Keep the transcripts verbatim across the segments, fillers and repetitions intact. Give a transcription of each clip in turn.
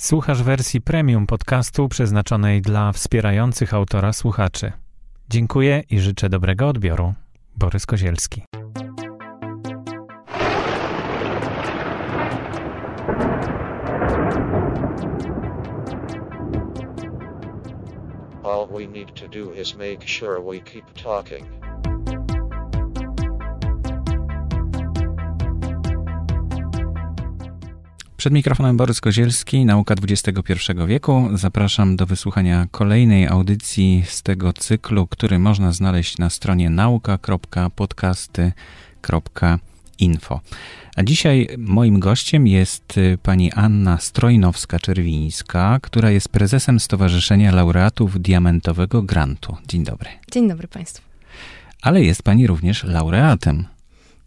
Słuchasz wersji premium podcastu przeznaczonej dla wspierających autora słuchaczy. Dziękuję i życzę dobrego odbioru. Borys Kozielski. All we need to do is make sure we keep talking. Przed mikrofonem Borys Kozielski, Nauka dwudziestego pierwszego wieku. Zapraszam do wysłuchania kolejnej audycji z tego cyklu, który można znaleźć na stronie nauka kropka podcasty kropka info. A dzisiaj moim gościem jest pani Anna Stroynowska-Czerwińska, która jest prezesem Stowarzyszenia Laureatów Diamentowego Grantu. Dzień dobry. Dzień dobry państwu. Ale jest pani również laureatem.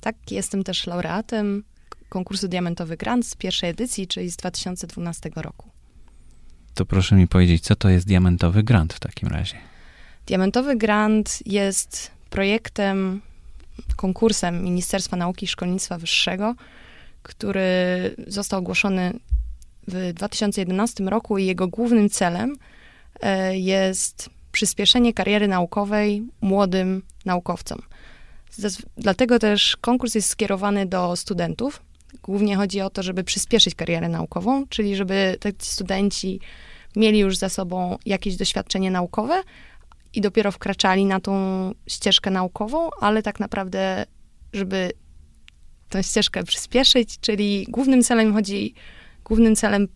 Tak, jestem też laureatem konkursu Diamentowy Grant z pierwszej edycji, czyli z dwa tysiące dwunastego roku. To proszę mi powiedzieć, co to jest Diamentowy Grant w takim razie? Diamentowy Grant jest projektem, konkursem Ministerstwa Nauki i Szkolnictwa Wyższego, który został ogłoszony w dwa tysiące jedenastego roku i jego głównym celem jest przyspieszenie kariery naukowej młodym naukowcom. Dlatego też konkurs jest skierowany do studentów. Głównie chodzi o to, żeby przyspieszyć karierę naukową, czyli żeby te studenci mieli już za sobą jakieś doświadczenie naukowe i dopiero wkraczali na tą ścieżkę naukową, ale tak naprawdę, żeby tę ścieżkę przyspieszyć, czyli głównym celem chodzi, głównym celem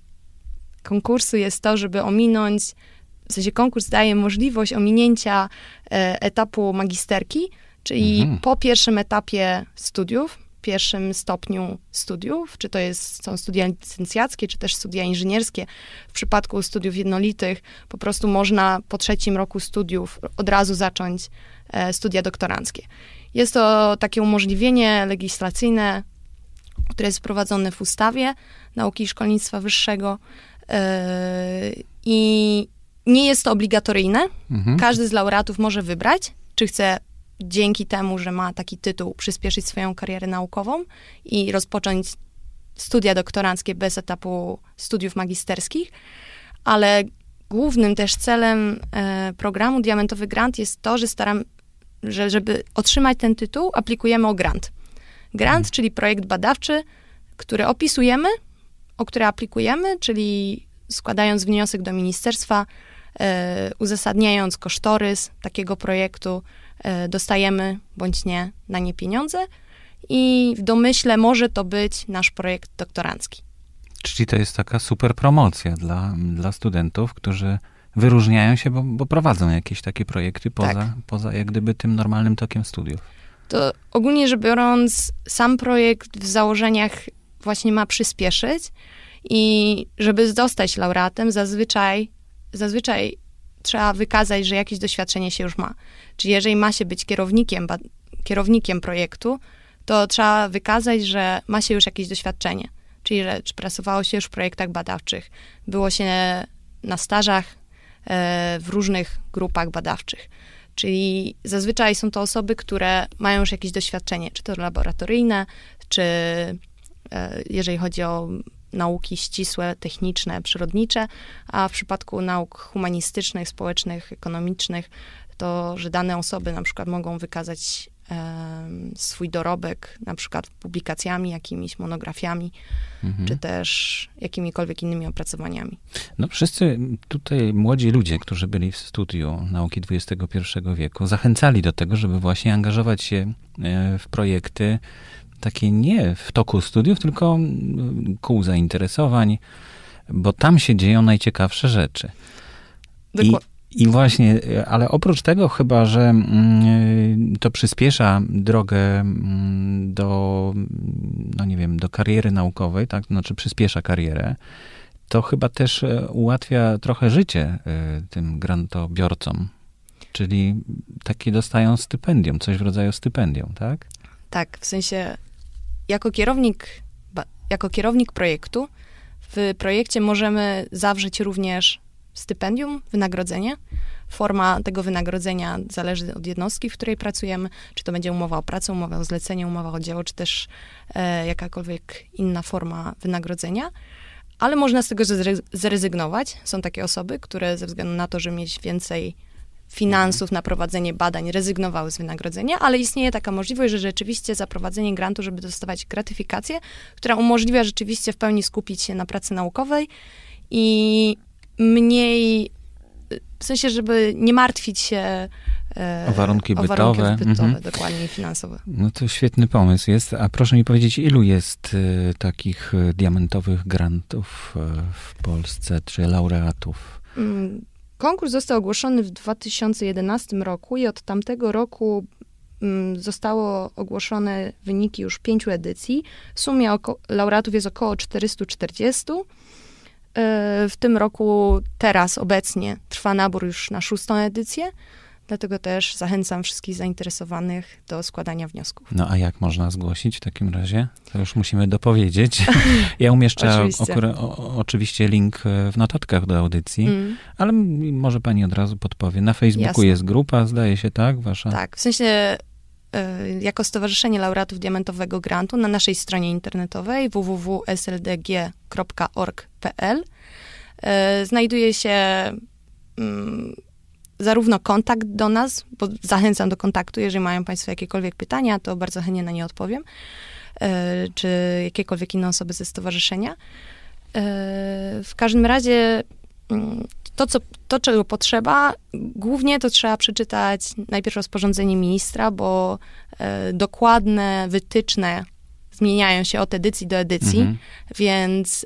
konkursu jest to, żeby ominąć, w sensie konkurs daje możliwość ominięcia e, etapu magisterki, czyli mhm. po pierwszym etapie studiów, pierwszym stopniu studiów, czy to jest, są studia licencjackie, czy też studia inżynierskie. W przypadku studiów jednolitych po prostu można po trzecim roku studiów od razu zacząć e, studia doktoranckie. Jest to takie umożliwienie legislacyjne, które jest wprowadzone w ustawie Nauki i Szkolnictwa Wyższego e, i nie jest to obligatoryjne. Mhm. Każdy z laureatów może wybrać, czy chce dzięki temu, że ma taki tytuł, przyspieszyć swoją karierę naukową i rozpocząć studia doktoranckie bez etapu studiów magisterskich, ale głównym też celem e, programu Diamentowy Grant jest to, że staram, że żeby otrzymać ten tytuł, aplikujemy o grant. Grant, czyli projekt badawczy, który opisujemy, o który aplikujemy, czyli składając wniosek do ministerstwa, e, uzasadniając kosztorys takiego projektu, dostajemy bądź nie na nie pieniądze i w domyśle może to być nasz projekt doktorancki. Czyli to jest taka super promocja dla, dla studentów, którzy wyróżniają się, bo, bo prowadzą jakieś takie projekty poza, tak. poza jak gdyby tym normalnym tokiem studiów. To ogólnie rzecz biorąc, sam projekt w założeniach właśnie ma przyspieszyć i żeby zostać laureatem, zazwyczaj, zazwyczaj trzeba wykazać, że jakieś doświadczenie się już ma. Czyli jeżeli ma się być kierownikiem, ba, kierownikiem projektu, to trzeba wykazać, że ma się już jakieś doświadczenie. Czyli, że czy pracowało się już w projektach badawczych, było się na stażach e, w różnych grupach badawczych. Czyli zazwyczaj są to osoby, które mają już jakieś doświadczenie, czy to laboratoryjne, czy e, jeżeli chodzi o nauki ścisłe, techniczne, przyrodnicze, a w przypadku nauk humanistycznych, społecznych, ekonomicznych, to, że dane osoby na przykład mogą wykazać e, swój dorobek, na przykład publikacjami, jakimiś monografiami, mhm. czy też jakimikolwiek innymi opracowaniami. No wszyscy tutaj młodzi ludzie, którzy byli w studiu nauki dwudziestego pierwszego wieku, zachęcali do tego, żeby właśnie angażować się w projekty takie nie w toku studiów, tylko kół zainteresowań, bo tam się dzieją najciekawsze rzeczy. I, I właśnie, ale oprócz tego chyba, że to przyspiesza drogę do, no nie wiem, do kariery naukowej, tak, znaczy przyspiesza karierę, to chyba też ułatwia trochę życie tym grantobiorcom, czyli takie dostają stypendium, coś w rodzaju stypendium, tak? Tak, w sensie jako kierownik, jako kierownik projektu w projekcie możemy zawrzeć również stypendium, wynagrodzenie. Forma tego wynagrodzenia zależy od jednostki, w której pracujemy, czy to będzie umowa o pracę, umowa o zlecenie, umowa o dzieło, czy też e, jakakolwiek inna forma wynagrodzenia. ale można z tego zrezygnować. Są takie osoby, które ze względu na to, że mieć więcej finansów na prowadzenie badań, rezygnowały z wynagrodzenia, ale istnieje taka możliwość, że rzeczywiście za prowadzenie grantu, żeby dostawać gratyfikację, która umożliwia rzeczywiście w pełni skupić się na pracy naukowej i mniej, w sensie, żeby nie martwić się e, o warunki o bytowe, warunki bytowe mhm. dokładnie, finansowe. No to świetny pomysł jest. A proszę mi powiedzieć, ilu jest y, takich diamentowych grantów y, w Polsce, czy laureatów? Mm. Konkurs został ogłoszony w dwa tysiące jedenastym roku i od tamtego roku mm, zostało ogłoszone wyniki już pięciu edycji. W sumie oko- laureatów jest około czterystu czterdziestu. Yy, w tym roku, teraz, obecnie trwa nabór już na szóstą edycję, dlatego też zachęcam wszystkich zainteresowanych do składania wniosków. No a jak można zgłosić w takim razie? To już musimy dopowiedzieć. Ja umieszczę oczywiście. O, o, oczywiście link w notatkach do audycji, mm. ale może pani od razu podpowie. Na Facebooku Jasne. Jest grupa, zdaje się, tak? Wasza? Tak, w sensie y, jako Stowarzyszenie Laureatów Diamentowego Grantu na naszej stronie internetowej w w w kropka s l d g kropka org kropka p l y, znajduje się y, zarówno kontakt do nas, bo zachęcam do kontaktu, jeżeli mają państwo jakiekolwiek pytania, to bardzo chętnie na nie odpowiem, czy jakiekolwiek inne osoby ze stowarzyszenia. W każdym razie to, co, to czego potrzeba, głównie to trzeba przeczytać najpierw rozporządzenie ministra, bo dokładne wytyczne zmieniają się od edycji do edycji, mhm. więc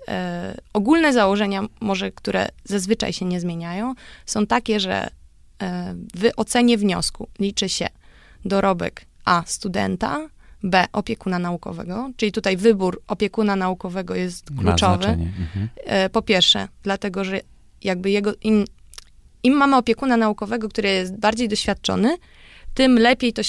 ogólne założenia, może które zazwyczaj się nie zmieniają, są takie, że w ocenie wniosku liczy się dorobek a. studenta, b. opiekuna naukowego, czyli tutaj wybór opiekuna naukowego jest kluczowy. Mhm. Po pierwsze, dlatego, że jakby jego, im, im mamy opiekuna naukowego, który jest bardziej doświadczony, tym lepiej to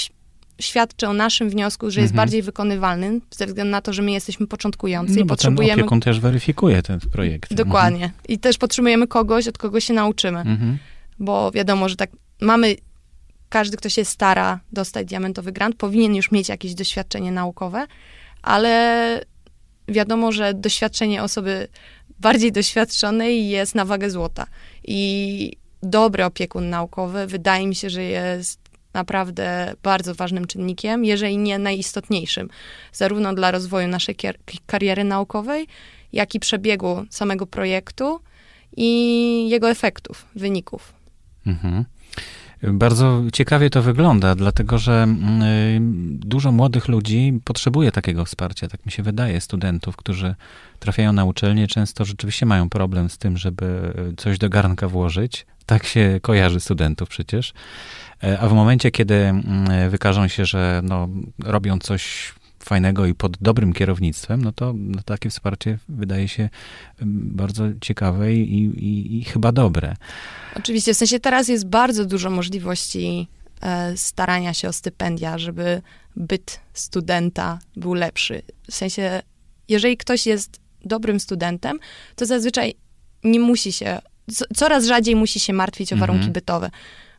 świadczy o naszym wniosku, że jest mhm. bardziej wykonywalny, ze względu na to, że my jesteśmy początkujący no, i bo potrzebujemy... Ten opiekun też weryfikuje ten projekt. Dokładnie. Mhm. I też potrzebujemy kogoś, od kogo się nauczymy. Mhm. Bo wiadomo, że tak mamy, każdy, kto się stara dostać diamentowy grant, powinien już mieć jakieś doświadczenie naukowe, ale wiadomo, że doświadczenie osoby bardziej doświadczonej jest na wagę złota. I dobry opiekun naukowy, wydaje mi się, że jest naprawdę bardzo ważnym czynnikiem, jeżeli nie najistotniejszym, zarówno dla rozwoju naszej kariery naukowej, jak i przebiegu samego projektu i jego efektów, wyników. Mhm. Bardzo ciekawie to wygląda, dlatego że dużo młodych ludzi potrzebuje takiego wsparcia, tak mi się wydaje, studentów, którzy trafiają na uczelnię, często rzeczywiście mają problem z tym, żeby coś do garnka włożyć. Tak się kojarzy studentów przecież. A w momencie, kiedy wykażą się, że no, robią coś fajnego i pod dobrym kierownictwem, no to no takie wsparcie wydaje się bardzo ciekawe i, i, i chyba dobre. Oczywiście, w sensie teraz jest bardzo dużo możliwości e, starania się o stypendia, żeby byt studenta był lepszy. W sensie, jeżeli ktoś jest dobrym studentem, to zazwyczaj nie musi się, co, coraz rzadziej musi się martwić o warunki mhm. bytowe,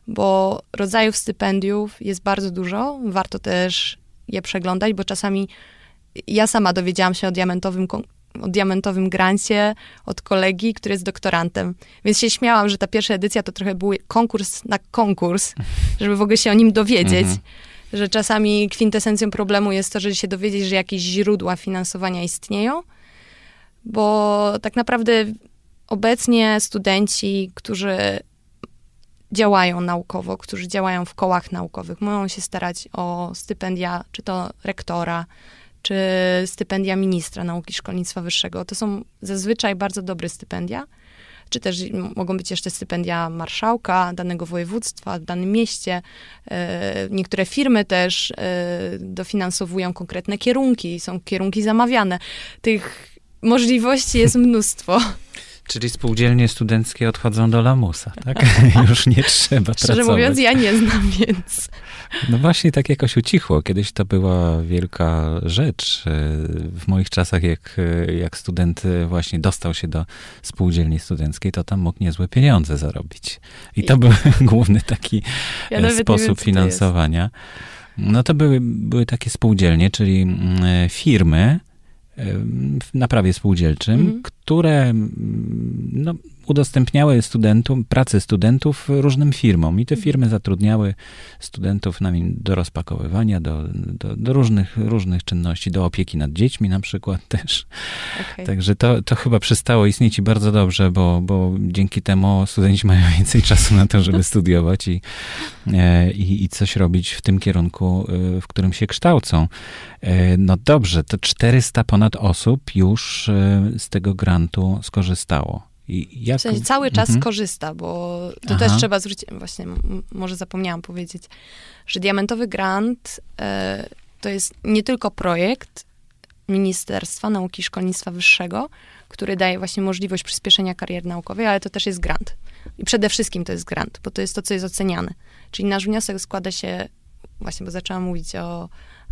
bo rodzajów stypendiów jest bardzo dużo, warto też je przeglądać, bo czasami ja sama dowiedziałam się o diamentowym, o diamentowym grancie od kolegi, który jest doktorantem. Więc się śmiałam, że ta pierwsza edycja to trochę był konkurs na konkurs, żeby w ogóle się o nim dowiedzieć. Mhm. Że czasami kwintesencją problemu jest to, żeby się dowiedzieć, że jakieś źródła finansowania istnieją, bo tak naprawdę obecnie studenci, którzy działają naukowo, którzy działają w kołach naukowych, mogą się starać o stypendia, czy to rektora, czy stypendia ministra nauki i szkolnictwa wyższego. To są zazwyczaj bardzo dobre stypendia, czy też mogą być jeszcze stypendia marszałka danego województwa, w danym mieście. Niektóre firmy też dofinansowują konkretne kierunki, są kierunki zamawiane. Tych możliwości jest mnóstwo. Czyli spółdzielnie studenckie odchodzą do lamusa, tak? Już nie trzeba Szczerze pracować. Mówiąc, ja nie znam, więc... No właśnie, tak jakoś ucichło. Kiedyś to była wielka rzecz. W moich czasach, jak, jak student właśnie dostał się do spółdzielni studenckiej, to tam mógł niezłe pieniądze zarobić. I to I... był główny taki ja sposób finansowania. No to były, były takie spółdzielnie, czyli firmy, na prawie spółdzielczym, mhm. które no, udostępniały studentom, pracę studentów różnym firmom i te firmy zatrudniały studentów nami do rozpakowywania, do, do, do różnych, różnych czynności, do opieki nad dziećmi na przykład też. Okay. Także to, to chyba przestało istnieć i bardzo dobrze, bo, bo dzięki temu studenci mają więcej czasu na to, żeby studiować i, i, i coś robić w tym kierunku, w którym się kształcą. No dobrze, to czterysta ponad osób już z tego grantu skorzystało. I jak... W sensie cały czas mhm. korzysta, bo to Aha. też trzeba zwrócić, właśnie może zapomniałam powiedzieć, że Diamentowy Grant e, to jest nie tylko projekt Ministerstwa Nauki i Szkolnictwa Wyższego, który daje właśnie możliwość przyspieszenia kariery naukowej, ale to też jest grant. I przede wszystkim to jest grant, bo to jest to, co jest oceniane. Czyli nasz wniosek składa się, właśnie bo zaczęłam mówić o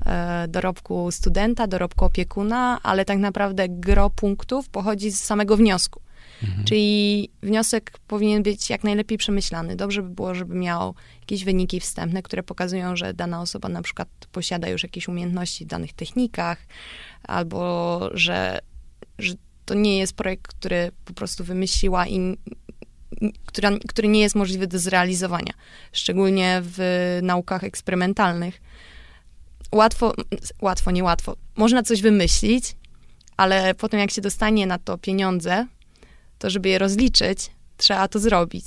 e, dorobku studenta, dorobku opiekuna, ale tak naprawdę gro punktów pochodzi z samego wniosku. Mhm. Czyli wniosek powinien być jak najlepiej przemyślany. Dobrze by było, żeby miał jakieś wyniki wstępne, które pokazują, że dana osoba na przykład posiada już jakieś umiejętności w danych technikach, albo że, że to nie jest projekt, który po prostu wymyśliła i która, który nie jest możliwy do zrealizowania. Szczególnie w naukach eksperymentalnych. Łatwo, łatwo, niełatwo. Można coś wymyślić, ale potem jak się dostanie na to pieniądze, to żeby je rozliczyć, trzeba to zrobić.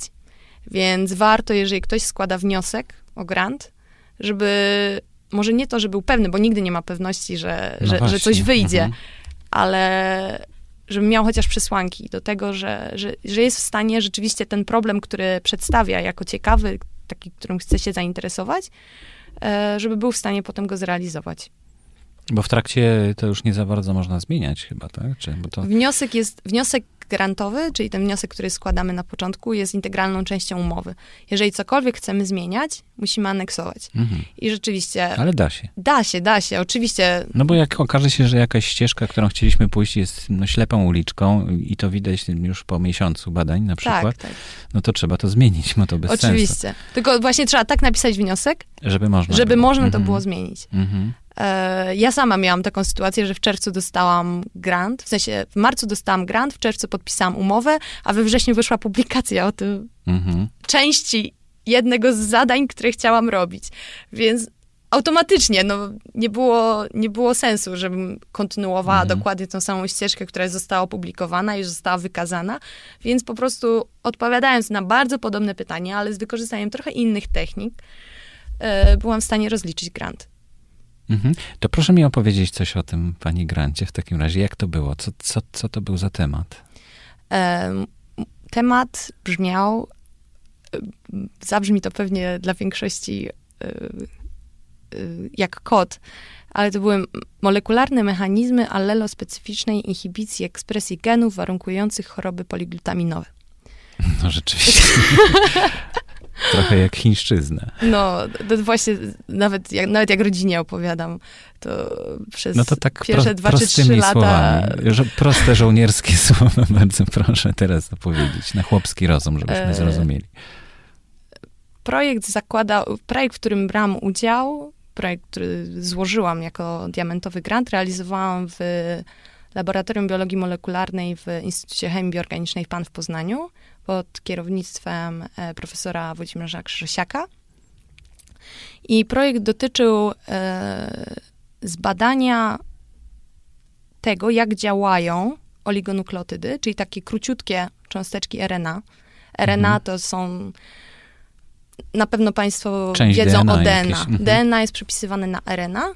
Więc warto, jeżeli ktoś składa wniosek o grant, żeby, może nie to, że był pewny, bo nigdy nie ma pewności, że, no że, że coś wyjdzie, mhm. ale żeby miał chociaż przesłanki do tego, że, że, że jest w stanie rzeczywiście ten problem, który przedstawia jako ciekawy, taki, którym chce się zainteresować, żeby był w stanie potem go zrealizować. Bo w trakcie to już nie za bardzo można zmieniać chyba, tak? Czy, bo to... Wniosek jest, wniosek grantowy, czyli ten wniosek, który składamy na początku, jest integralną częścią umowy. Jeżeli cokolwiek chcemy zmieniać, musimy aneksować. Mhm. I rzeczywiście... Ale da się. Da się, da się, oczywiście. No bo jak okaże się, że jakaś ścieżka, którą chcieliśmy pójść, jest no, ślepą uliczką i to widać już po miesiącu badań na przykład, tak, tak. no to trzeba to zmienić, ma to bez oczywiście. sensu. Oczywiście. Tylko właśnie trzeba tak napisać wniosek, żeby można, żeby było. można mhm. to było zmienić. Mhm. Ja sama miałam taką sytuację, że w czerwcu dostałam grant, w sensie w marcu dostałam grant, w czerwcu podpisałam umowę, a we wrześniu wyszła publikacja o tym mhm. części jednego z zadań, które chciałam robić. Więc automatycznie no, nie było, nie było sensu, żebym kontynuowała mhm. dokładnie tą samą ścieżkę, która została opublikowana i została wykazana. Więc po prostu odpowiadając na bardzo podobne pytania, ale z wykorzystaniem trochę innych technik, yy, byłam w stanie rozliczyć grant. Mhm. To proszę mi opowiedzieć coś o tym, pani grancie, w takim razie. Jak to było? Co, co, co to był za temat? E, temat brzmiał, zabrzmi to pewnie dla większości y, y, jak kod, ale to były molekularne mechanizmy allelospecyficznej inhibicji ekspresji genów warunkujących choroby poliglutaminowe. No rzeczywiście. Trochę jak chińszczyzna. No, to właśnie nawet jak, nawet jak rodzinie opowiadam, to przez no to tak pierwsze pro, dwa czy trzy lata... Słowami, żo- proste żołnierskie słowa, bardzo proszę teraz opowiedzieć. Na chłopski rozum, żebyśmy e... zrozumieli. Projekt zakłada, projekt, w którym brałam udział, projekt, który złożyłam jako Diamentowy Grant, realizowałam w Laboratorium Biologii Molekularnej w Instytucie Chemii Bioorganicznej PAN w Poznaniu, pod kierownictwem profesora Włodzimierza Krzyżosiaka. I projekt dotyczył e, zbadania tego, jak działają oligonukleotydy, czyli takie króciutkie cząsteczki R N A. R N A mhm. to są, na pewno państwo część wiedzą D N A o D N A. Jakieś. D N A jest przepisywane na R N A.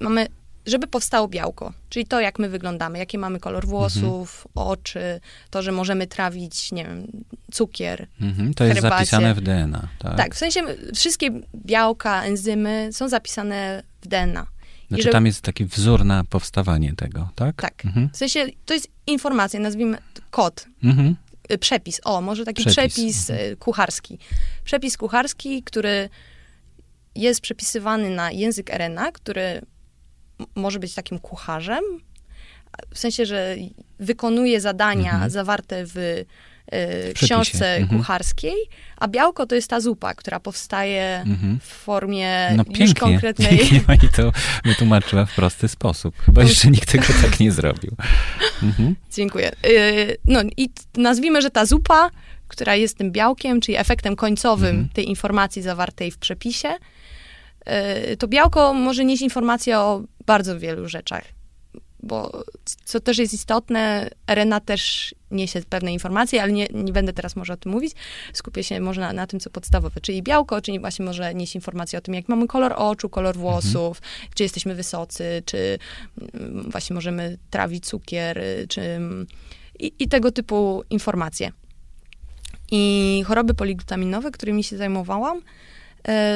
Mamy żeby powstało białko, czyli to, jak my wyglądamy, jaki mamy kolor włosów, mhm. oczy, to, że możemy trawić, nie wiem, cukier, mhm, to jest herbacie. Zapisane w D N A, tak? Tak, w sensie wszystkie białka, enzymy są zapisane w D N A. Znaczy że... tam jest taki wzór na powstawanie tego, tak? Tak, mhm. w sensie to jest informacja, nazwijmy kod, mhm. przepis, o, może taki przepis, przepis mhm. kucharski. Przepis kucharski, który jest przepisywany na język R N A, który... może być takim kucharzem, w sensie, że wykonuje zadania mhm. zawarte w y, książce mhm. kucharskiej, a białko to jest ta zupa, która powstaje mhm. w formie no, pięknie, już konkretnej... Pięknie, i to wytłumaczyła w prosty sposób. Chyba jeszcze nikt tego tak nie zrobił. Mhm. Dziękuję. Y, no i nazwijmy, że ta zupa, która jest tym białkiem, czyli efektem końcowym mhm. tej informacji zawartej w przepisie, y, to białko może nieść informacje o bardzo wielu rzeczach. Bo co też jest istotne, R N A też niesie pewne informacje, ale nie, nie będę teraz może o tym mówić. Skupię się może na, na tym, co podstawowe, czyli białko, czyli właśnie może nieść informacje o tym, jak mamy kolor oczu, kolor włosów, mhm. czy jesteśmy wysocy, czy właśnie możemy trawić cukier, czy i, i tego typu informacje. I choroby poliglutaminowe, którymi się zajmowałam,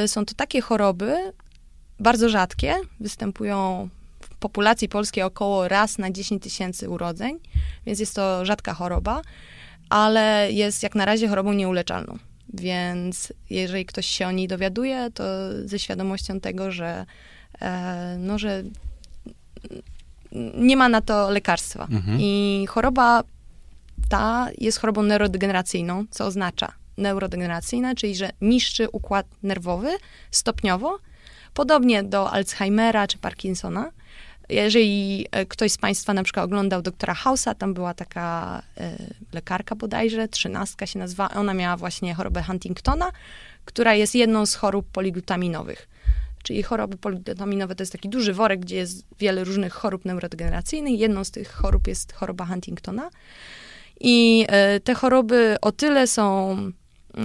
y, są to takie choroby bardzo rzadkie, występują populacji polskiej około raz na dziesięć tysięcy urodzeń, więc jest to rzadka choroba, ale jest jak na razie chorobą nieuleczalną. Więc jeżeli ktoś się o niej dowiaduje, to ze świadomością tego, że, e, no, że nie ma na to lekarstwa. Mhm. I choroba ta jest chorobą neurodegeneracyjną, co oznacza neurodegeneracyjna, czyli że niszczy układ nerwowy stopniowo, podobnie do Alzheimera czy Parkinsona. Jeżeli ktoś z Państwa na przykład oglądał doktora House'a, tam była taka y, lekarka bodajże, trzynastka się nazywa, ona miała właśnie chorobę Huntingtona, która jest jedną z chorób poliglutaminowych. Czyli choroby poliglutaminowe to jest taki duży worek, gdzie jest wiele różnych chorób neurodegeneracyjnych. Jedną z tych chorób jest choroba Huntingtona. I y, te choroby o tyle są y,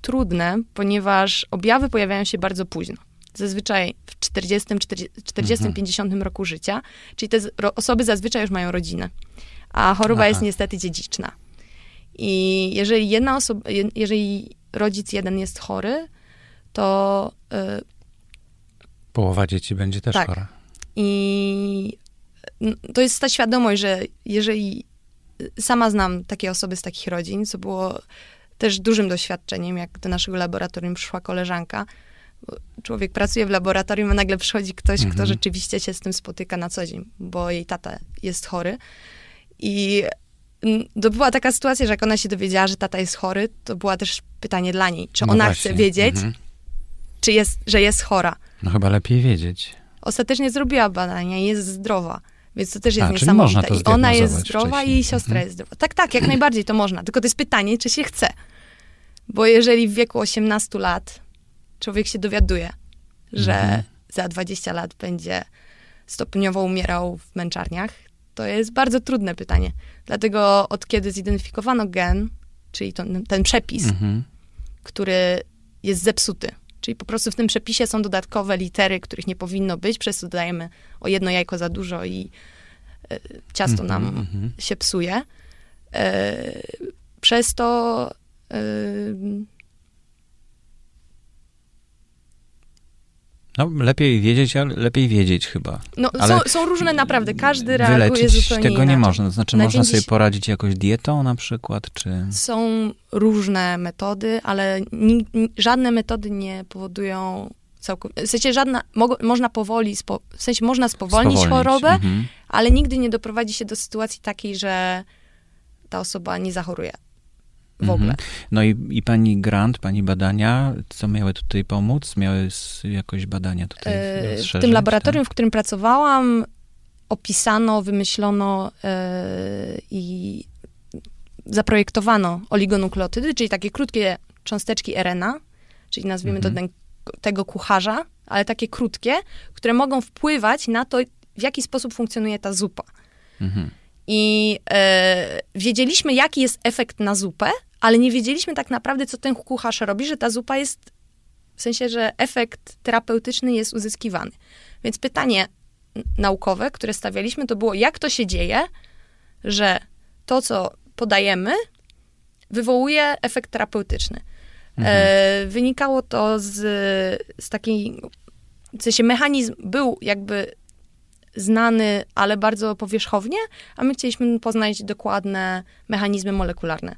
trudne, ponieważ objawy pojawiają się bardzo późno. Zazwyczaj w czterdziestym, czterdziestym, pięćdziesiątym roku życia, czyli te osoby zazwyczaj już mają rodzinę, a choroba Aha. jest niestety dziedziczna. I jeżeli jedna osoba, jeżeli rodzic jeden jest chory, to... Yy, połowa dzieci będzie też tak. chora. I to jest ta świadomość, że jeżeli... Sama znam takie osoby z takich rodzin, co było też dużym doświadczeniem, jak do naszego laboratorium przyszła koleżanka. Człowiek pracuje w laboratorium, a nagle przychodzi ktoś, mhm. kto rzeczywiście się z tym spotyka na co dzień, bo jej tata jest chory. I to była taka sytuacja, że jak ona się dowiedziała, że tata jest chory, to była też pytanie dla niej, czy no ona właśnie. chce wiedzieć, mhm. czy jest, że jest chora. No chyba lepiej wiedzieć. Ostatecznie zrobiła badania i jest zdrowa. Więc to też jest a, niesamowite. I ona jest zdrowa wcześniej. I jej siostra mhm. jest zdrowa. Tak, tak, jak najbardziej to można. Tylko to jest pytanie, czy się chce. Bo jeżeli w wieku osiemnastu lat człowiek się dowiaduje, że mhm. za dwadzieścia lat będzie stopniowo umierał w męczarniach, to jest bardzo trudne pytanie. Dlatego od kiedy zidentyfikowano gen, czyli to, ten przepis, mhm. który jest zepsuty, czyli po prostu w tym przepisie są dodatkowe litery, których nie powinno być, przez co dodajemy o jedno jajko za dużo i y, ciasto mhm. nam mhm. się psuje. Y, przez to... Y, No, lepiej wiedzieć, ale lepiej wiedzieć chyba. No, ale są, są różne naprawdę, każdy reaguje zupełnie tego inaczej. Nie można, to znaczy na można dziesięć... sobie poradzić jakoś dietą na przykład, czy... Są różne metody, ale ni, ni, żadne metody nie powodują całkowicie, w sensie żadna, mo, można powoli, spo, w sensie można spowolnić, spowolnić. chorobę, mhm. ale nigdy nie doprowadzi się do sytuacji takiej, że ta osoba nie zachoruje. W ogóle. Mhm. No i, i pani Grant, pani badania, co miały tutaj pomóc? Miały jakoś badania tutaj e, W tym laboratorium, tak? w którym pracowałam, opisano, wymyślono e, i zaprojektowano oligonukleotydy, czyli takie krótkie cząsteczki R N A, czyli nazwijmy mhm. to ten, tego kucharza, ale takie krótkie, które mogą wpływać na to, w jaki sposób funkcjonuje ta zupa. Mhm. I e, wiedzieliśmy, jaki jest efekt na zupę, ale nie wiedzieliśmy tak naprawdę, co ten kucharz robi, że ta zupa jest, w sensie, że efekt terapeutyczny jest uzyskiwany. Więc pytanie naukowe, które stawialiśmy, to było, jak to się dzieje, że to, co podajemy, wywołuje efekt terapeutyczny. Mhm. E, wynikało to z, z takiej, w sensie mechanizm był jakby znany, ale bardzo powierzchownie, a my chcieliśmy poznać dokładne mechanizmy molekularne.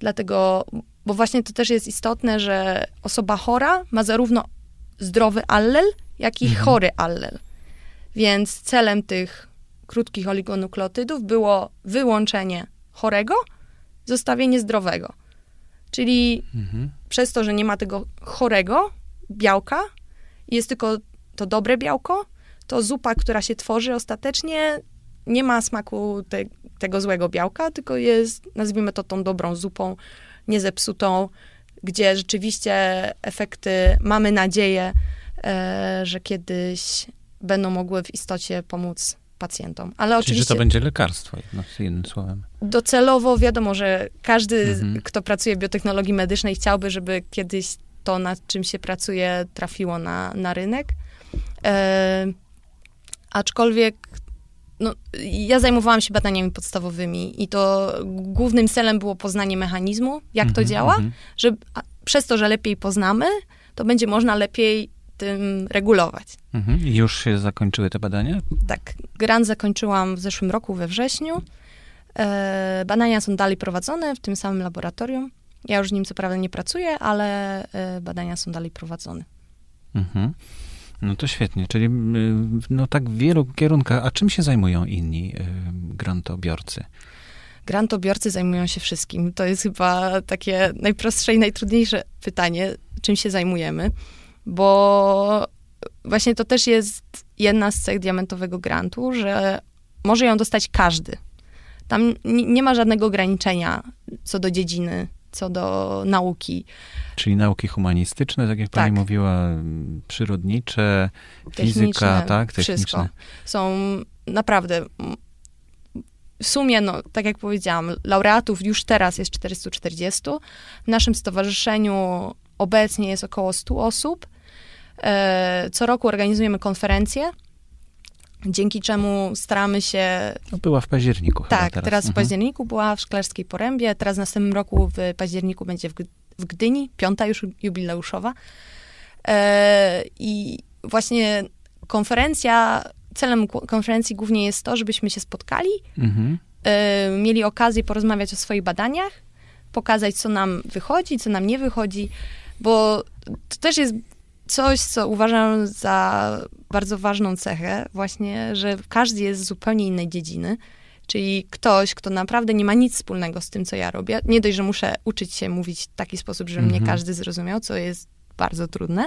Dlatego, bo właśnie to też jest istotne, że osoba chora ma zarówno zdrowy allel, jak i mhm. chory allel. Więc celem tych krótkich oligonukleotydów było wyłączenie chorego zestawienie zdrowego. Czyli mhm. przez to, że nie ma tego chorego białka, jest tylko to dobre białko, to zupa, która się tworzy ostatecznie, nie ma smaku te, tego złego białka, tylko jest, nazwijmy to, tą dobrą zupą, niezepsutą, gdzie rzeczywiście efekty, mamy nadzieję, e, że kiedyś będą mogły w istocie pomóc pacjentom. Ale czyli oczywiście, że to będzie lekarstwo, jedno, jednym słowem. Docelowo wiadomo, że każdy, mhm. kto pracuje w biotechnologii medycznej, chciałby, żeby kiedyś to, nad czym się pracuje, trafiło na, na rynek. E, aczkolwiek no, ja zajmowałam się badaniami podstawowymi i to głównym celem było poznanie mechanizmu, jak mm-hmm, to działa, mm-hmm. że przez to, że lepiej poznamy, to będzie można lepiej tym regulować. Mm-hmm. Już się zakończyły te badania? Tak. Grant zakończyłam w zeszłym roku, we wrześniu. E, badania są dalej prowadzone w tym samym laboratorium. Ja już w nim co prawda nie pracuję, ale e, badania są dalej prowadzone. Mhm. No to świetnie, czyli no tak w wielu kierunkach. A czym się zajmują inni y, grantobiorcy? Grantobiorcy zajmują się wszystkim. To jest chyba takie najprostsze i najtrudniejsze pytanie, czym się zajmujemy, bo właśnie to też jest jedna z cech diamentowego grantu, że może ją dostać każdy. Tam n- nie ma żadnego ograniczenia co do dziedziny, co do nauki. Czyli nauki humanistyczne, tak jak tak. pani mówiła, przyrodnicze, techniczne, fizyka, tak? Techniczne. Wszystko. Są naprawdę, w sumie, no, tak jak powiedziałam, laureatów już teraz jest czterysta czterdzieści. W naszym stowarzyszeniu obecnie jest około stu osób. Co roku organizujemy konferencje, dzięki czemu staramy się... Była w październiku. Tak, chyba teraz, teraz w mhm. październiku była w Szklarskiej Porębie, teraz w następnym roku w październiku będzie w, w Gdyni, piąta już jubileuszowa. E, I właśnie konferencja, celem konferencji głównie jest to, żebyśmy się spotkali, mhm. e, mieli okazję porozmawiać o swoich badaniach, pokazać, co nam wychodzi, co nam nie wychodzi, bo to też jest... Coś, co uważam za bardzo ważną cechę właśnie, że każdy jest z zupełnie innej dziedziny, czyli ktoś, kto naprawdę nie ma nic wspólnego z tym, co ja robię. Nie dość, że muszę uczyć się mówić w taki sposób, żeby mm-hmm. mnie każdy zrozumiał, co jest bardzo trudne.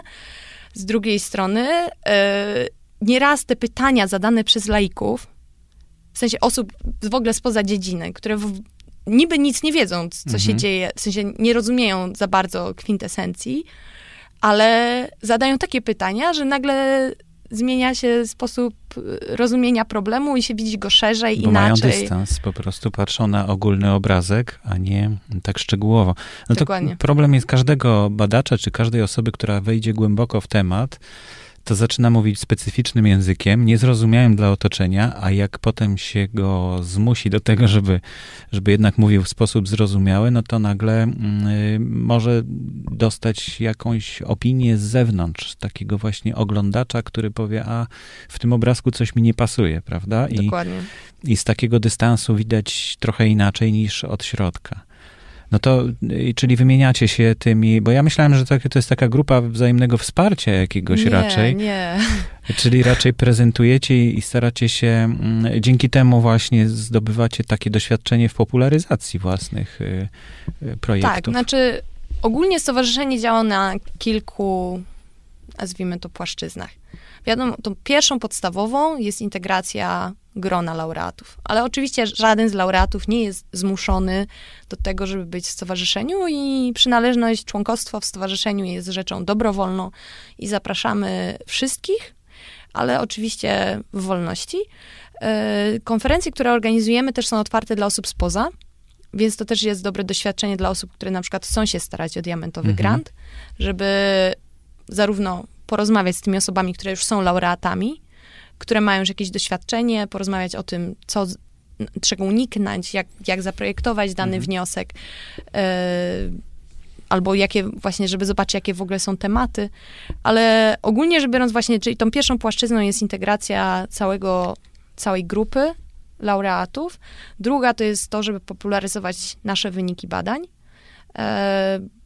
Z drugiej strony, yy, nieraz te pytania zadane przez laików, w sensie osób w ogóle spoza dziedziny, które w, niby nic nie wiedzą, co mm-hmm. się dzieje, w sensie nie rozumieją za bardzo kwintesencji, ale zadają takie pytania, że nagle zmienia się sposób rozumienia problemu i się widzi go szerzej, bo inaczej. Mają dystans, po prostu patrzą na ogólny obrazek, a nie tak szczegółowo. No dokładnie. To problem jest każdego badacza, czy każdej osoby, która wejdzie głęboko w temat, to zaczyna mówić specyficznym językiem, niezrozumiałym dla otoczenia, a jak potem się go zmusi do tego, żeby, żeby jednak mówił w sposób zrozumiały, no to nagle y, może dostać jakąś opinię z zewnątrz, takiego właśnie oglądacza, który powie, a w tym obrazku coś mi nie pasuje, prawda? I, dokładnie. I z takiego dystansu widać trochę inaczej niż od środka. No to, czyli wymieniacie się tymi, bo ja myślałem, że to, to jest taka grupa wzajemnego wsparcia jakiegoś nie, raczej. Nie, nie. Czyli raczej prezentujecie i staracie się, dzięki temu właśnie zdobywacie takie doświadczenie w popularyzacji własnych projektów. Tak, znaczy ogólnie stowarzyszenie działa na kilku, nazwijmy to, płaszczyznach. Wiadomo, tą pierwszą podstawową jest integracja grona laureatów. Ale oczywiście żaden z laureatów nie jest zmuszony do tego, żeby być w stowarzyszeniu i przynależność, członkostwo w stowarzyszeniu jest rzeczą dobrowolną i zapraszamy wszystkich, ale oczywiście w wolności. Konferencje, które organizujemy, też są otwarte dla osób spoza, więc to też jest dobre doświadczenie dla osób, które na przykład chcą się starać o diamentowy mhm. grant, żeby zarówno porozmawiać z tymi osobami, które już są laureatami, które mają już jakieś doświadczenie, porozmawiać o tym, co, czego uniknąć, jak, jak zaprojektować dany mhm. wniosek, yy, albo jakie właśnie, żeby zobaczyć, jakie w ogóle są tematy. Ale ogólnie rzecz biorąc właśnie, czyli tą pierwszą płaszczyzną jest integracja całego, całej grupy laureatów. Druga to jest to, żeby popularyzować nasze wyniki badań. Yy,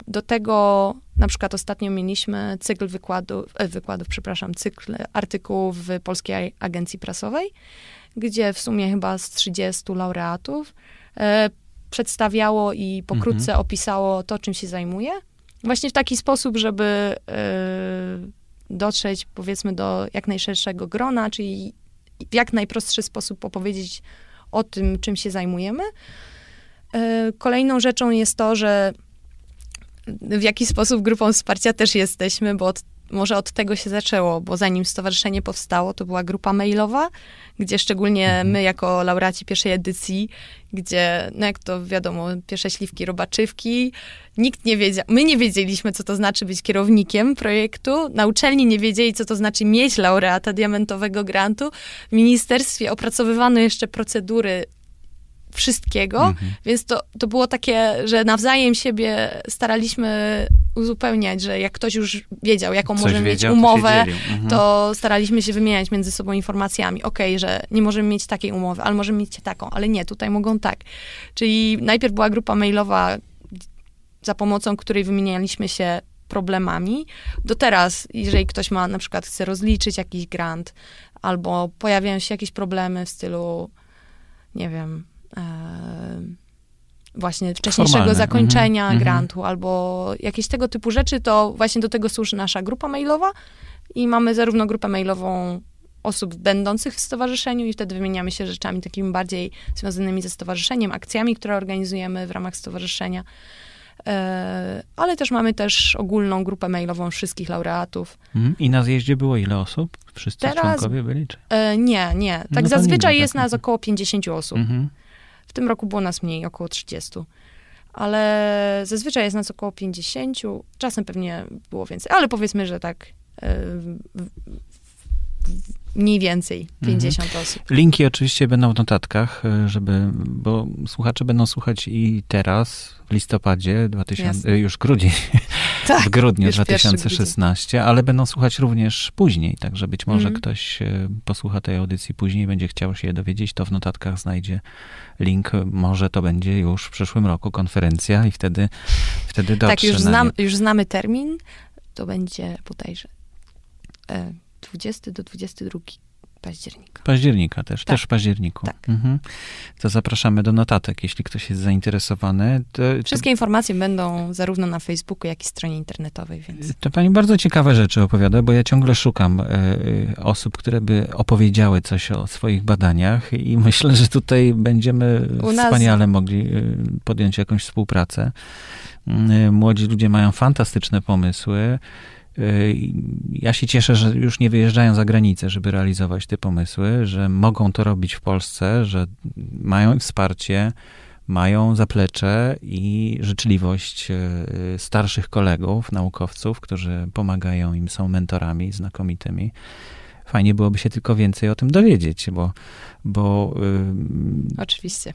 do tego na przykład ostatnio mieliśmy cykl wykładów, wykładów, przepraszam, cykl artykułów w Polskiej Agencji Prasowej, gdzie w sumie chyba z trzydziestu laureatów e, przedstawiało i pokrótce mhm. opisało to, czym się zajmuje. Właśnie w taki sposób, żeby yy, dotrzeć, powiedzmy, do jak najszerszego grona, czyli w jak najprostszy sposób opowiedzieć o tym, czym się zajmujemy. Yy, kolejną rzeczą jest to, że w jaki sposób grupą wsparcia też jesteśmy, bo od, może od tego się zaczęło, bo zanim stowarzyszenie powstało, to była grupa mailowa, gdzie szczególnie my jako laureaci pierwszej edycji, gdzie, no jak to wiadomo, pierwsze śliwki, robaczywki, nikt nie wiedział, my nie wiedzieliśmy, co to znaczy być kierownikiem projektu, na uczelni nie wiedzieli, co to znaczy mieć laureata diamentowego grantu, w ministerstwie opracowywano jeszcze procedury wszystkiego, mhm. więc to, to było takie, że nawzajem siebie staraliśmy uzupełniać, że jak ktoś już wiedział, jaką Coś możemy wiedział, mieć umowę, to, mhm. to staraliśmy się wymieniać między sobą informacjami. Okej, że nie możemy mieć takiej umowy, ale możemy mieć taką, ale nie, tutaj mogą tak. Czyli najpierw była grupa mailowa, za pomocą której wymienialiśmy się problemami. Do teraz, jeżeli ktoś ma, na przykład chce rozliczyć jakiś grant, albo pojawiają się jakieś problemy w stylu, nie wiem, właśnie wcześniejszego Formalne. zakończenia mhm. grantu, mhm. albo jakieś tego typu rzeczy, to właśnie do tego służy nasza grupa mailowa i mamy zarówno grupę mailową osób będących w stowarzyszeniu i wtedy wymieniamy się rzeczami takimi bardziej związanymi ze stowarzyszeniem, akcjami, które organizujemy w ramach stowarzyszenia, ale też mamy też ogólną grupę mailową wszystkich laureatów. Mm, I na zjeździe było ile osób? Wszyscy Teraz, członkowie byli? Czy? Nie, nie. Tak no zazwyczaj nie, tak. jest nas około pięćdziesięciu osób. Mhm. W tym roku było nas mniej, około trzydziestu. Ale zazwyczaj jest nas około pięćdziesięciu. Czasem pewnie było więcej, ale powiedzmy, że tak yy, mniej więcej pięćdziesiąt mhm. osób. Linki oczywiście będą w notatkach, żeby, bo słuchacze będą słuchać i teraz, w listopadzie, dwa tysiące, już grudzień, tak, w grudniu dwa tysiące szesnastego, ale będą słuchać również później, także być może mhm. ktoś posłucha tej audycji później, będzie chciał się dowiedzieć, to w notatkach znajdzie link, może to będzie już w przyszłym roku konferencja i wtedy, wtedy dotrze. Tak, już, znam, już znamy termin, to będzie bodajże dwudziestego do dwudziestego drugiego października. Października też, tak. też w październiku. Tak. Mhm. To zapraszamy do notatek, jeśli ktoś jest zainteresowany. To, Wszystkie to... informacje będą zarówno na Facebooku, jak i stronie internetowej. Więc. To pani bardzo ciekawe rzeczy opowiada, bo ja ciągle szukam y, osób, które by opowiedziały coś o swoich badaniach i myślę, że tutaj będziemy U wspaniale nas... mogli y, podjąć jakąś współpracę. Y, młodzi ludzie mają fantastyczne pomysły. Ja się cieszę, że już nie wyjeżdżają za granicę, żeby realizować te pomysły, że mogą to robić w Polsce, że mają wsparcie, mają zaplecze i życzliwość starszych kolegów, naukowców, którzy pomagają im, są mentorami znakomitymi. Fajnie byłoby się tylko więcej o tym dowiedzieć, bo... bo yy, Oczywiście.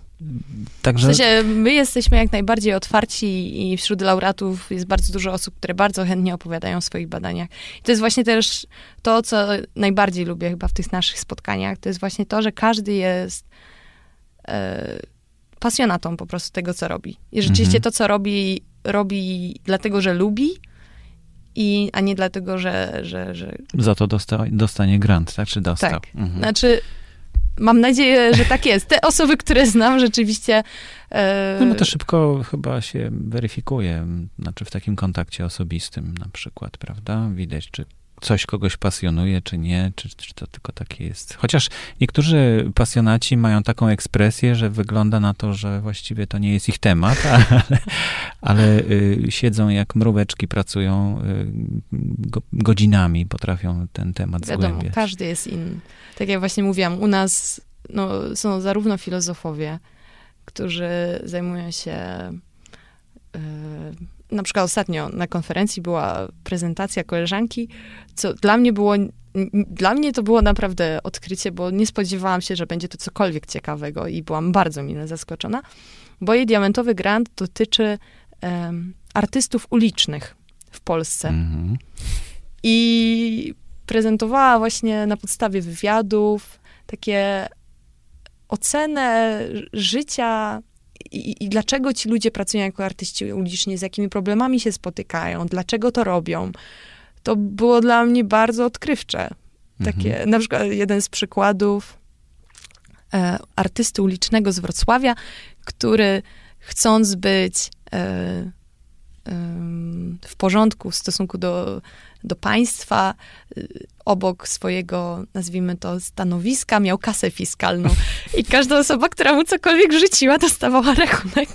Także... W sensie my jesteśmy jak najbardziej otwarci i wśród laureatów jest bardzo dużo osób, które bardzo chętnie opowiadają o swoich badaniach. I to jest właśnie też to, co najbardziej lubię chyba w tych naszych spotkaniach. To jest właśnie to, że każdy jest yy, pasjonatą po prostu tego, co robi. I rzeczywiście mhm. to, co robi, robi dlatego, że lubi, I, a nie dlatego, że... że, że... Za to dosta, dostanie grant, tak? Czy dostał? Tak. Mhm. Znaczy, mam nadzieję, że tak jest. Te osoby, które znam, rzeczywiście... Yy... No bo to szybko chyba się weryfikuje, znaczy w takim kontakcie osobistym na przykład, prawda? Widać, czy coś kogoś pasjonuje, czy nie, czy, czy to tylko takie jest. Chociaż niektórzy pasjonaci mają taką ekspresję, że wygląda na to, że właściwie to nie jest ich temat, ale, ale siedzą jak mróweczki, pracują godzinami, potrafią ten temat zgłębiać. Wiadomo, każdy jest inny. Tak jak właśnie mówiłam, u nas no, są zarówno filozofowie, którzy zajmują się... Yy, na przykład ostatnio na konferencji była prezentacja koleżanki, co dla mnie było, dla mnie to było naprawdę odkrycie, bo nie spodziewałam się, że będzie to cokolwiek ciekawego i byłam bardzo mile zaskoczona, bo jej diamentowy grant dotyczy um, artystów ulicznych w Polsce. Mhm. I prezentowała właśnie na podstawie wywiadów takie ocenę życia I, I dlaczego ci ludzie pracują jako artyści uliczni, z jakimi problemami się spotykają, dlaczego to robią. To było dla mnie bardzo odkrywcze. Takie, mhm. Na przykład jeden z przykładów e, artysty ulicznego z Wrocławia, który chcąc być y, y, w porządku w stosunku do, do państwa, y, obok swojego, nazwijmy to, stanowiska, miał kasę fiskalną. I każda osoba, która mu cokolwiek rzuciła, dostawała rachunek.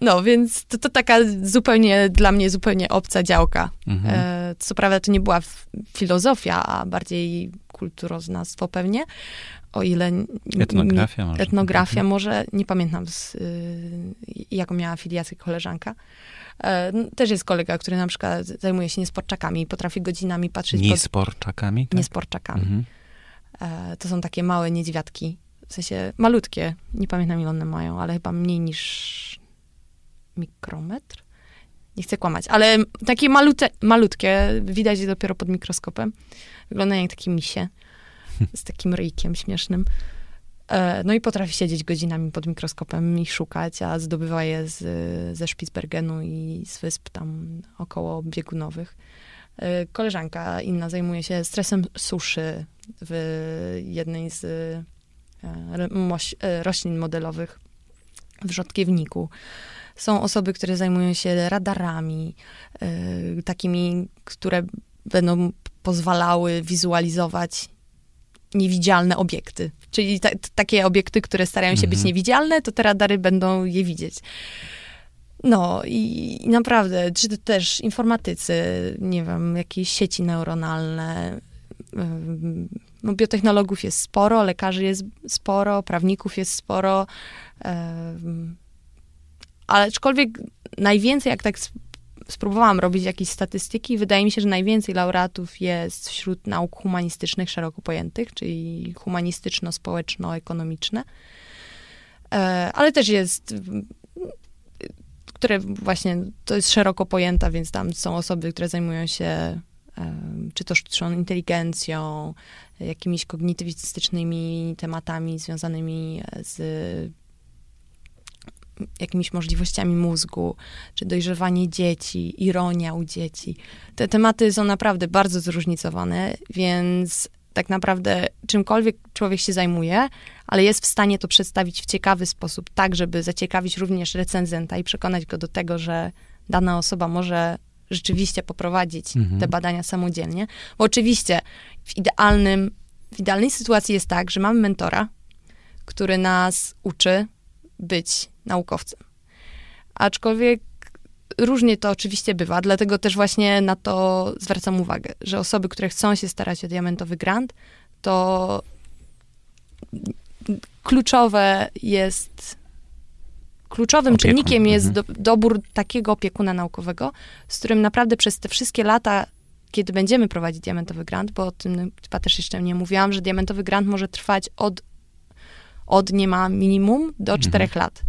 No, więc to, to taka zupełnie, dla mnie zupełnie obca działka. Mhm. E, co prawda to nie była filozofia, a bardziej kulturoznawstwo pewnie, o ile... Etnografia nie, może. Etnografia mhm. może, nie pamiętam z, y, jaką miała afiliację koleżanka. E, no, też jest kolega, który na przykład zajmuje się niesporczakami i potrafi godzinami patrzeć... Niesporczakami? Tak? Niesporczakami. Mhm. E, to są takie małe niedźwiadki, w sensie malutkie, nie pamiętam ile one mają, ale chyba mniej niż... mikrometr? Nie chcę kłamać, ale takie malute, malutkie, widać je dopiero pod mikroskopem. Wyglądają jak takie misie, z takim ryjkiem śmiesznym. No i potrafi siedzieć godzinami pod mikroskopem i szukać, a zdobywa je z, ze Spitsbergenu i z wysp tam około biegunowych. Koleżanka inna zajmuje się stresem suszy w jednej z roślin modelowych w rzodkiewniku. Są osoby, które zajmują się radarami, y, takimi, które będą pozwalały wizualizować niewidzialne obiekty. Czyli ta, takie obiekty, które starają się mhm. być niewidzialne, to te radary będą je widzieć. No i, i naprawdę, czy to też informatycy, nie wiem, jakieś sieci neuronalne. Y, no, biotechnologów jest sporo, lekarzy jest sporo, prawników jest sporo. Y, Ale aczkolwiek najwięcej, jak tak spróbowałam robić jakieś statystyki, wydaje mi się, że najwięcej laureatów jest wśród nauk humanistycznych, szeroko pojętych, czyli humanistyczno-społeczno-ekonomiczne. Ale też jest, które właśnie, to jest szeroko pojęta, więc tam są osoby, które zajmują się czy to sztuczną inteligencją, jakimiś kognitywistycznymi tematami związanymi z... jakimiś możliwościami mózgu, czy dojrzewanie dzieci, ironia u dzieci. Te tematy są naprawdę bardzo zróżnicowane, więc tak naprawdę czymkolwiek człowiek się zajmuje, ale jest w stanie to przedstawić w ciekawy sposób, tak, żeby zaciekawić również recenzenta i przekonać go do tego, że dana osoba może rzeczywiście poprowadzić mhm. te badania samodzielnie. Bo oczywiście w idealnym, w idealnej sytuacji jest tak, że mamy mentora, który nas uczy być naukowcem. Aczkolwiek różnie to oczywiście bywa, dlatego też właśnie na to zwracam uwagę, że osoby, które chcą się starać o diamentowy grant, to kluczowe jest, kluczowym Opiekun. czynnikiem jest do, dobór takiego opiekuna naukowego, z którym naprawdę przez te wszystkie lata, kiedy będziemy prowadzić diamentowy grant, bo o tym chyba też jeszcze nie mówiłam, że diamentowy grant może trwać od od nie ma minimum do czterech mhm. lat.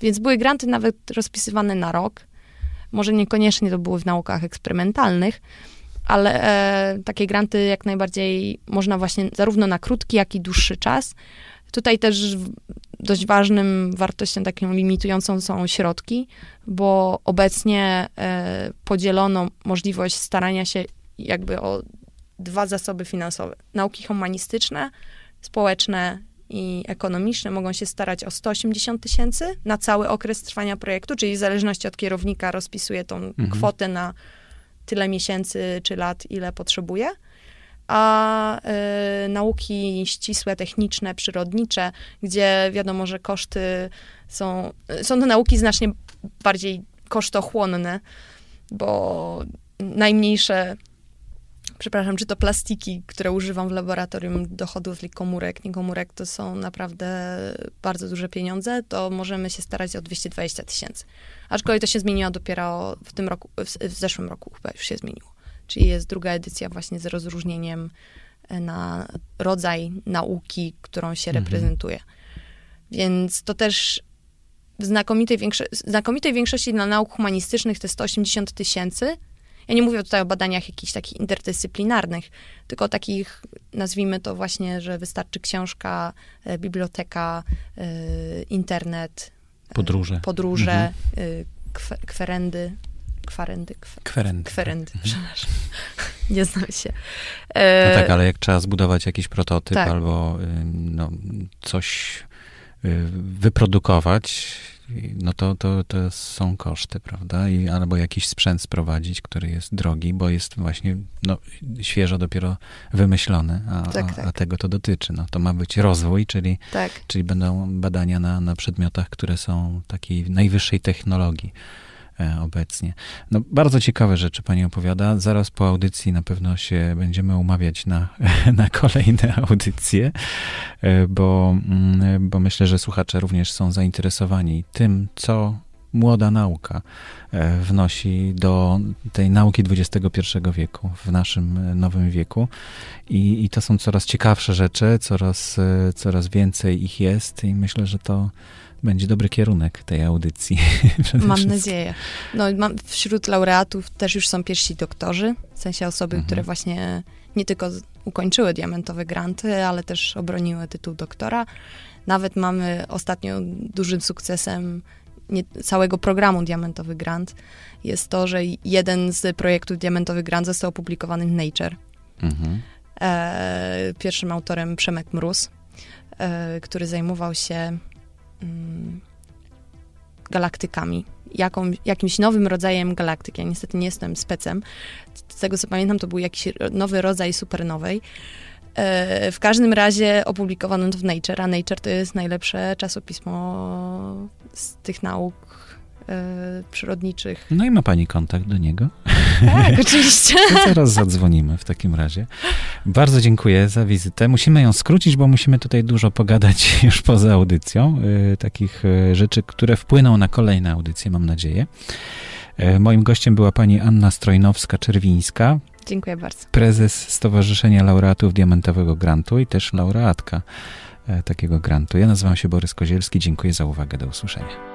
Więc były granty nawet rozpisywane na rok. Może niekoniecznie to było w naukach eksperymentalnych, ale e, takie granty jak najbardziej można właśnie zarówno na krótki, jak i dłuższy czas. Tutaj też dość ważnym wartością taką limitującą są środki, bo obecnie e, podzielono możliwość starania się jakby o dwa zasoby finansowe. Nauki humanistyczne, społeczne i ekonomiczne mogą się starać o sto osiemdziesiąt tysięcy na cały okres trwania projektu, czyli w zależności od kierownika rozpisuje tą mhm. kwotę na tyle miesięcy czy lat, ile potrzebuje. A y, nauki ścisłe, techniczne, przyrodnicze, gdzie wiadomo, że koszty są... Są to nauki znacznie bardziej kosztochłonne, bo najmniejsze... Przepraszam, czy to plastiki, które używam w laboratorium do hodowli komórek, nie komórek, to są naprawdę bardzo duże pieniądze, to możemy się starać o dwieście dwadzieścia tysięcy. Aczkolwiek to się zmieniło dopiero w tym roku, w zeszłym roku chyba już się zmieniło. Czyli jest druga edycja właśnie z rozróżnieniem na rodzaj nauki, którą się mhm. reprezentuje. Więc to też w znakomitej, większo- znakomitej większości dla nauk humanistycznych te sto osiemdziesiąt tysięcy. Ja nie mówię tutaj o badaniach jakichś takich interdyscyplinarnych, tylko takich, nazwijmy to właśnie, że wystarczy książka, biblioteka, internet, podróże, podróże mhm. kwerendy, kwerendy, kwerendy, kwerendy, tak. przepraszam, mhm. nie znam się. No tak, ale jak trzeba zbudować jakiś prototyp tak. albo no, coś... wyprodukować, no to, to, to są koszty, prawda? I, albo jakiś sprzęt sprowadzić, który jest drogi, bo jest właśnie no, świeżo dopiero wymyślony, a, tak, tak. a, a tego to dotyczy. No, to ma być rozwój, czyli, tak. czyli będą badania na, na przedmiotach, które są takiej najwyższej technologii obecnie. No, bardzo ciekawe rzeczy pani opowiada. Zaraz po audycji na pewno się będziemy umawiać na, na kolejne audycje, bo, bo myślę, że słuchacze również są zainteresowani tym, co młoda nauka wnosi do tej nauki dwudziestego pierwszego wieku, w naszym nowym wieku. I, i to są coraz ciekawsze rzeczy, coraz, coraz więcej ich jest i myślę, że to będzie dobry kierunek tej audycji. Mam nadzieję. No, mam, wśród laureatów też już są pierwsi doktorzy, w sensie osoby, mhm. które właśnie nie tylko ukończyły diamentowe granty, ale też obroniły tytuł doktora. Nawet mamy ostatnio dużym sukcesem nie, całego programu Diamentowy Grant. Jest to, że jeden z projektów Diamentowy Grant został opublikowany w Nature. Mhm. E, pierwszym autorem Przemek Mróz, e, który zajmował się galaktykami. Jaką, jakimś nowym rodzajem galaktyk. Ja niestety nie jestem specem. Z tego, co pamiętam, to był jakiś nowy rodzaj supernowej. E, w każdym razie opublikowano to w Nature, a Nature to jest najlepsze czasopismo z tych nauk e, przyrodniczych. No i ma pani kontakt do niego? Tak, oczywiście. To zaraz zadzwonimy w takim razie. Bardzo dziękuję za wizytę. Musimy ją skrócić, bo musimy tutaj dużo pogadać już poza audycją. Yy, takich rzeczy, które wpłyną na kolejne audycje, mam nadzieję. Yy, moim gościem była pani Anna Stroynowska-Czerwińska. Dziękuję bardzo. Prezes Stowarzyszenia Laureatów Diamentowego Grantu i też laureatka yy, takiego grantu. Ja nazywam się Borys Kozielski. Dziękuję za uwagę. Do usłyszenia.